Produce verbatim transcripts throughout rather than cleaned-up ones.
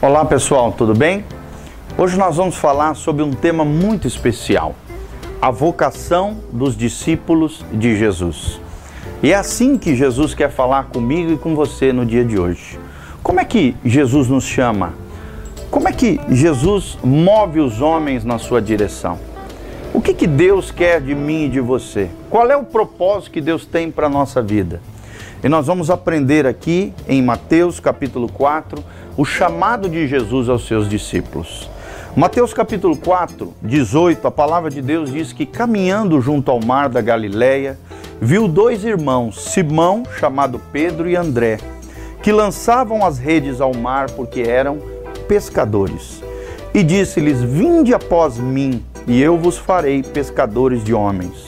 Olá pessoal, tudo bem? Hoje nós vamos falar sobre um tema muito especial, a vocação dos discípulos de Jesus. E é assim que Jesus quer falar comigo e com você no dia de hoje. Como é que Jesus nos chama? Como é que Jesus move os homens na sua direção? O que que Deus quer de mim e de você? Qual é o propósito que Deus tem para a nossa vida? E nós vamos aprender aqui em Mateus capítulo quatro, o chamado de Jesus aos seus discípulos. Mateus capítulo quatro, dezoito, a palavra de Deus diz que caminhando junto ao mar da Galileia, viu dois irmãos, Simão, chamado Pedro, e André, que lançavam as redes ao mar porque eram pescadores. E disse-lhes, vinde após mim, e eu vos farei pescadores de homens.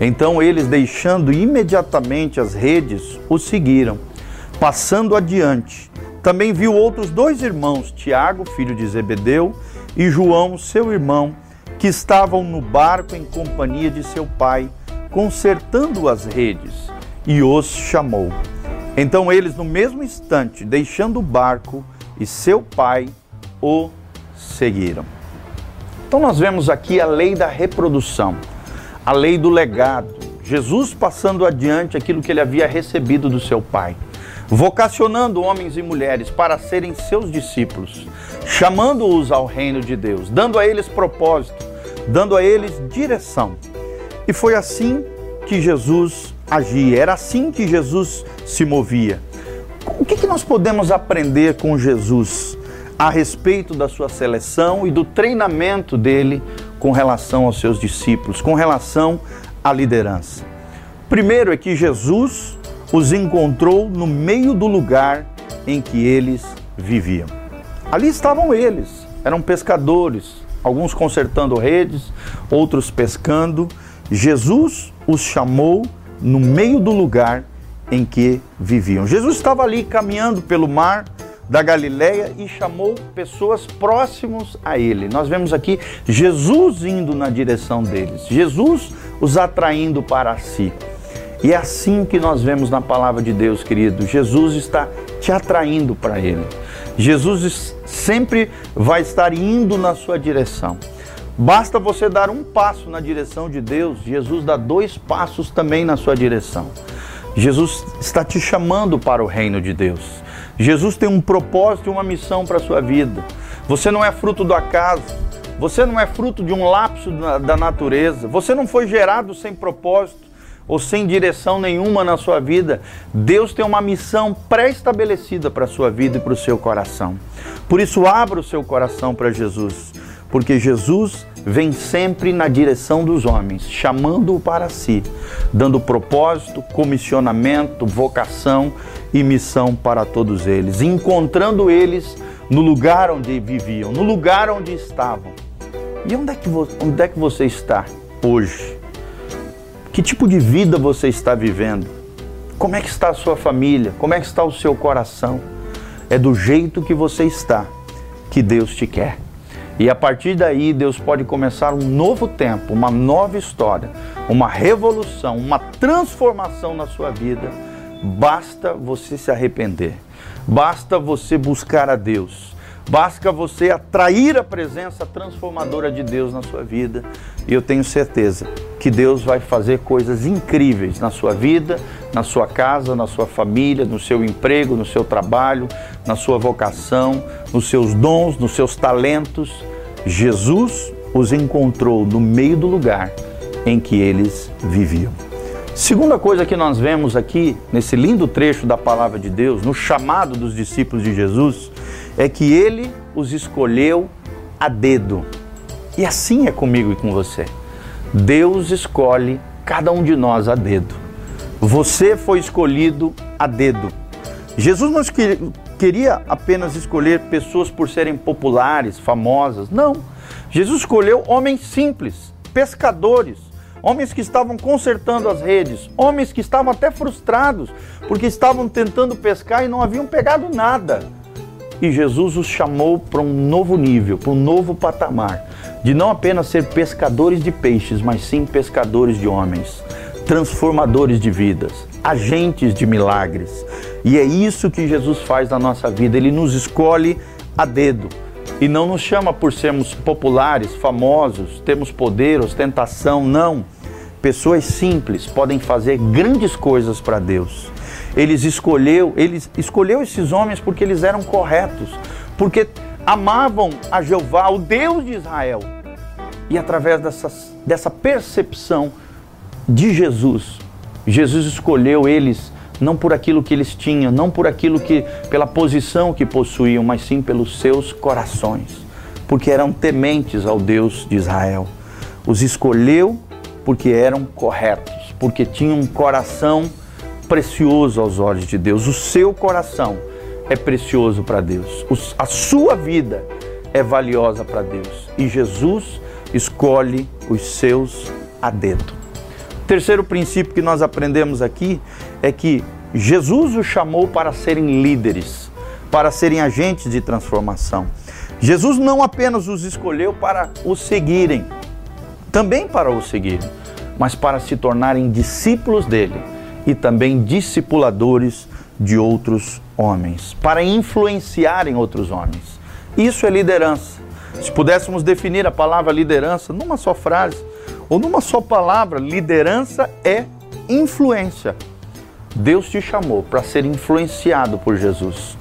Então eles, deixando imediatamente as redes, o seguiram, passando adiante. Também viu outros dois irmãos, Tiago, filho de Zebedeu, e João, seu irmão, que estavam no barco em companhia de seu pai, consertando as redes, e os chamou. Então eles, no mesmo instante, deixando o barco e seu pai, o seguiram. Então nós vemos aqui a lei da reprodução. A lei do legado, Jesus passando adiante aquilo que ele havia recebido do seu Pai, vocacionando homens e mulheres para serem seus discípulos, chamando-os ao reino de Deus, dando a eles propósito, dando a eles direção. E foi assim que Jesus agia, era assim que Jesus se movia. O que que nós podemos aprender com Jesus a respeito da sua seleção e do treinamento dele com relação aos seus discípulos, com relação à liderança? Primeiro é que Jesus os encontrou no meio do lugar em que eles viviam. Ali estavam eles, eram pescadores, alguns consertando redes, outros pescando. Jesus os chamou no meio do lugar em que viviam. Jesus estava ali caminhando pelo mar da Galileia e chamou pessoas próximas a ele. Nós vemos aqui Jesus indo na direção deles, Jesus os atraindo para si. E é assim que nós vemos na palavra de Deus, querido. Jesus está te atraindo para ele. Jesus sempre vai estar indo na sua direção. Basta você dar um passo na direção de Deus, Jesus dá dois passos também na sua direção. Jesus está te chamando para o reino de Deus. Jesus tem um propósito e uma missão para a sua vida. Você não é fruto do acaso, você não é fruto de um lapso da natureza, você não foi gerado sem propósito ou sem direção nenhuma na sua vida. Deus tem uma missão pré-estabelecida para a sua vida e para o seu coração. Por isso, abra o seu coração para Jesus, porque Jesus vem sempre na direção dos homens, chamando-o para si, dando propósito, comissionamento, vocação e missão para todos eles, encontrando eles no lugar onde viviam, no lugar onde estavam. E onde é que, vo- onde é que você está hoje? Que tipo de vida você está vivendo? Como é que está a sua família? Como é que está o seu coração? É do jeito que você está que Deus te quer. E a partir daí, Deus pode começar um novo tempo, uma nova história, uma revolução, uma transformação na sua vida. Basta você se arrepender, basta você buscar a Deus, basta você atrair a presença transformadora de Deus na sua vida. E eu tenho certeza que Deus vai fazer coisas incríveis na sua vida, na sua casa, na sua família, no seu emprego, no seu trabalho, na sua vocação, nos seus dons, nos seus talentos. Jesus os encontrou no meio do lugar em que eles viviam. Segunda coisa que nós vemos aqui, nesse lindo trecho da palavra de Deus, no chamado dos discípulos de Jesus, é que ele os escolheu a dedo. E assim é comigo e com você. Deus escolhe cada um de nós a dedo. Você foi escolhido a dedo. Jesus não queria apenas escolher pessoas por serem populares, famosas. Não. Jesus escolheu homens simples, pescadores, homens que estavam consertando as redes, homens que estavam até frustrados, porque estavam tentando pescar e não haviam pegado nada. E Jesus os chamou para um novo nível, para um novo patamar, de não apenas ser pescadores de peixes, mas sim pescadores de homens, transformadores de vidas, agentes de milagres. E é isso que Jesus faz na nossa vida, ele nos escolhe a dedo. E não nos chama por sermos populares, famosos, temos poder, ostentação, não. Pessoas simples podem fazer grandes coisas para Deus. Ele escolheu, ele escolheu esses homens porque eles eram corretos, porque amavam a Jeová, o Deus de Israel. E através dessas, dessa percepção de Jesus, Jesus escolheu eles não por aquilo que eles tinham, não por aquilo que, pela posição que possuíam, mas sim pelos seus corações, porque eram tementes ao Deus de Israel. Os escolheu porque eram corretos, porque tinham um coração precioso aos olhos de Deus. O seu coração é precioso para Deus, a sua vida é valiosa para Deus, e Jesus escolhe os seus a dedo. O terceiro princípio que nós aprendemos aqui é que Jesus os chamou para serem líderes, para serem agentes de transformação. Jesus não apenas os escolheu para os seguirem, também para o seguir, mas para se tornarem discípulos dele e também discipuladores de outros homens, para influenciarem outros homens. Isso é liderança. Se pudéssemos definir a palavra liderança numa só frase ou numa só palavra, liderança é influência. Deus te chamou para ser influenciado por Jesus,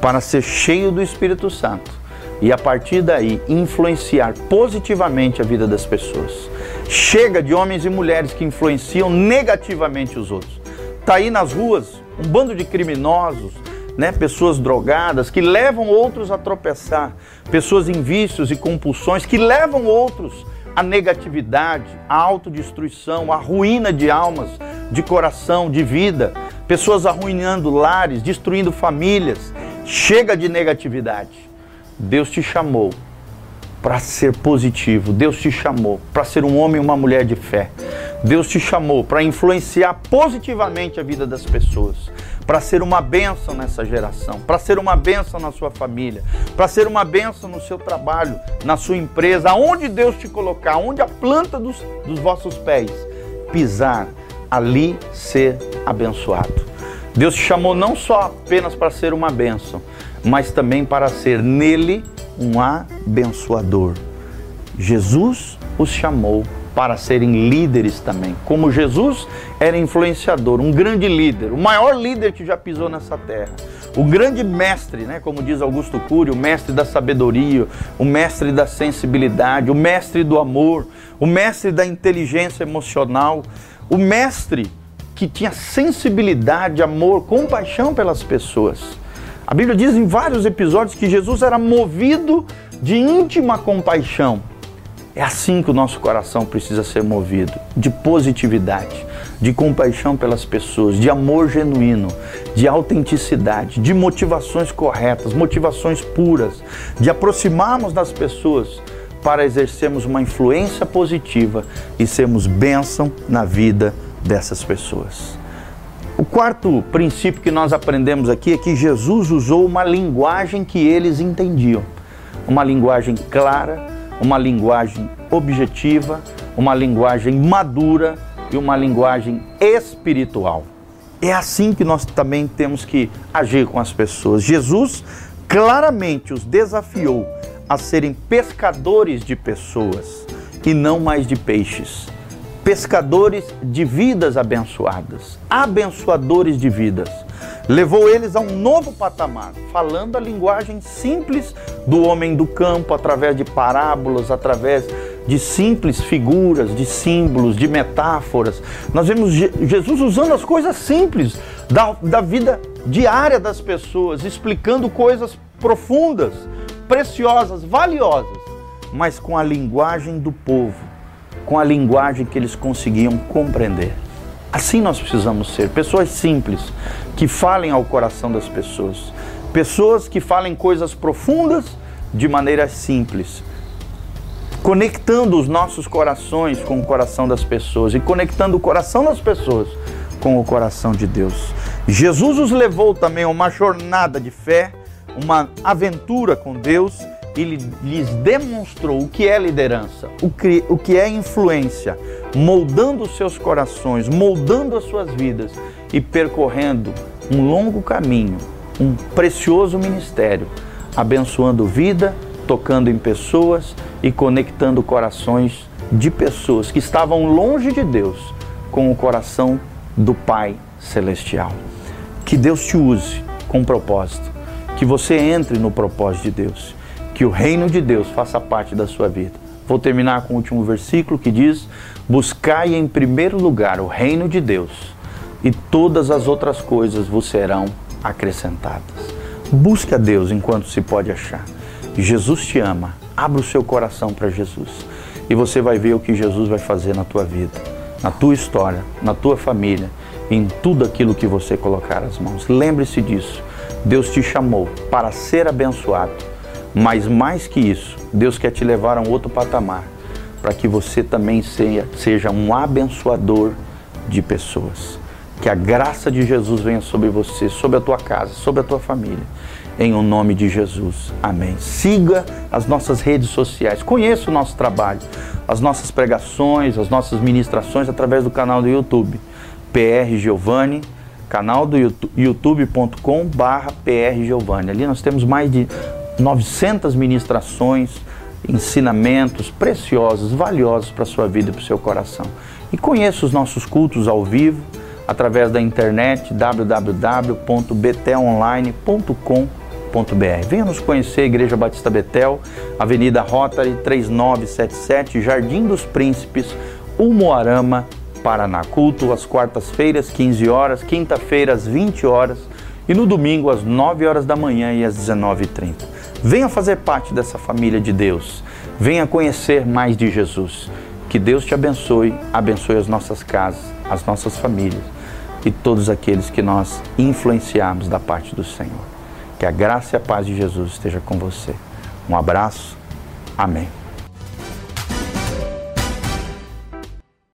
para ser cheio do Espírito Santo, e a partir daí influenciar positivamente a vida das pessoas. Chega de homens e mulheres que influenciam negativamente os outros. Está aí nas ruas um bando de criminosos, né? Pessoas drogadas que levam outros a tropeçar, pessoas em vícios e compulsões que levam outros à negatividade, à autodestruição, à ruína de almas, de coração, de vida, pessoas arruinando lares, destruindo famílias. Chega de negatividade. Deus te chamou para ser positivo, Deus te chamou para ser um homem e uma mulher de fé, Deus te chamou para influenciar positivamente a vida das pessoas, para ser uma bênção nessa geração, para ser uma bênção na sua família, para ser uma bênção no seu trabalho, na sua empresa, aonde Deus te colocar, onde a planta dos, dos vossos pés pisar, ali ser abençoado. Deus te chamou não só apenas para ser uma bênção, mas também para ser nele um abençoador. Jesus os chamou para serem líderes também. Como Jesus era influenciador, um grande líder, o maior líder que já pisou nessa terra, o grande mestre, né? Como diz Augusto Cury, o mestre da sabedoria, o mestre da sensibilidade, o mestre do amor, o mestre da inteligência emocional, o mestre que tinha sensibilidade, amor, compaixão pelas pessoas. A Bíblia diz em vários episódios que Jesus era movido de íntima compaixão. É assim que o nosso coração precisa ser movido, de positividade, de compaixão pelas pessoas, de amor genuíno, de autenticidade, de motivações corretas, motivações puras, de aproximarmos das pessoas para exercermos uma influência positiva e sermos bênção na vida dessas pessoas. O quarto princípio que nós aprendemos aqui é que Jesus usou uma linguagem que eles entendiam. Uma linguagem clara, uma linguagem objetiva, uma linguagem madura e uma linguagem espiritual. É assim que nós também temos que agir com as pessoas. Jesus claramente os desafiou a serem pescadores de pessoas e não mais de peixes. Pescadores de vidas abençoadas, abençoadores de vidas. Levou eles a um novo patamar, falando a linguagem simples do homem do campo, através de parábolas, através de simples figuras, de símbolos, de metáforas. Nós vemos Jesus usando as coisas simples da, da vida diária das pessoas, explicando coisas profundas, preciosas, valiosas, mas com a linguagem do povo, com a linguagem que eles conseguiam compreender. Assim nós precisamos ser, pessoas simples, que falem ao coração das pessoas, pessoas que falem coisas profundas de maneira simples, conectando os nossos corações com o coração das pessoas e conectando o coração das pessoas com o coração de Deus. Jesus os levou também a uma jornada de fé, uma aventura com Deus, e lhes demonstrou o que é liderança, o que é influência, moldando os seus corações, moldando as suas vidas e percorrendo um longo caminho, um precioso ministério, abençoando vida, tocando em pessoas e conectando corações de pessoas que estavam longe de Deus com o coração do Pai Celestial. Que Deus te use com propósito, que você entre no propósito de Deus, que o reino de Deus faça parte da sua vida. Vou terminar com o último versículo que diz: buscai em primeiro lugar o reino de Deus e todas as outras coisas vos serão acrescentadas. Busque a Deus enquanto se pode achar. Jesus te ama. Abra o seu coração para Jesus e você vai ver o que Jesus vai fazer na tua vida, na tua história, na tua família, em tudo aquilo que você colocar as mãos. Lembre-se disso. Deus te chamou para ser abençoado, mas mais que isso, Deus quer te levar a um outro patamar, para que você também seja um abençoador de pessoas. Que a graça de Jesus venha sobre você, sobre a tua casa, sobre a tua família. Em o nome de Jesus. Amém. Siga as nossas redes sociais. Conheça o nosso trabalho, as nossas pregações, as nossas ministrações através do canal do YouTube. Pr Giovani, canal do YouTube, youtube ponto com barra Pr Giovani. Ali nós temos mais de novecentas ministrações, ensinamentos preciosos, valiosos para a sua vida e para o seu coração. E conheça os nossos cultos ao vivo através da internet, w w w ponto betel online ponto com ponto br. Venha nos conhecer, Igreja Batista Betel, Avenida Rotary três nove sete sete, Jardim dos Príncipes, Umuarama, Paraná. Culto às quartas-feiras, quinze horas, quinta-feira, às vinte horas e no domingo, às nove horas da manhã e às dezenove e trinta. Venha fazer parte dessa família de Deus. Venha conhecer mais de Jesus. Que Deus te abençoe, abençoe as nossas casas, as nossas famílias e todos aqueles que nós influenciarmos da parte do Senhor. Que a graça e a paz de Jesus esteja com você. Um abraço. Amém.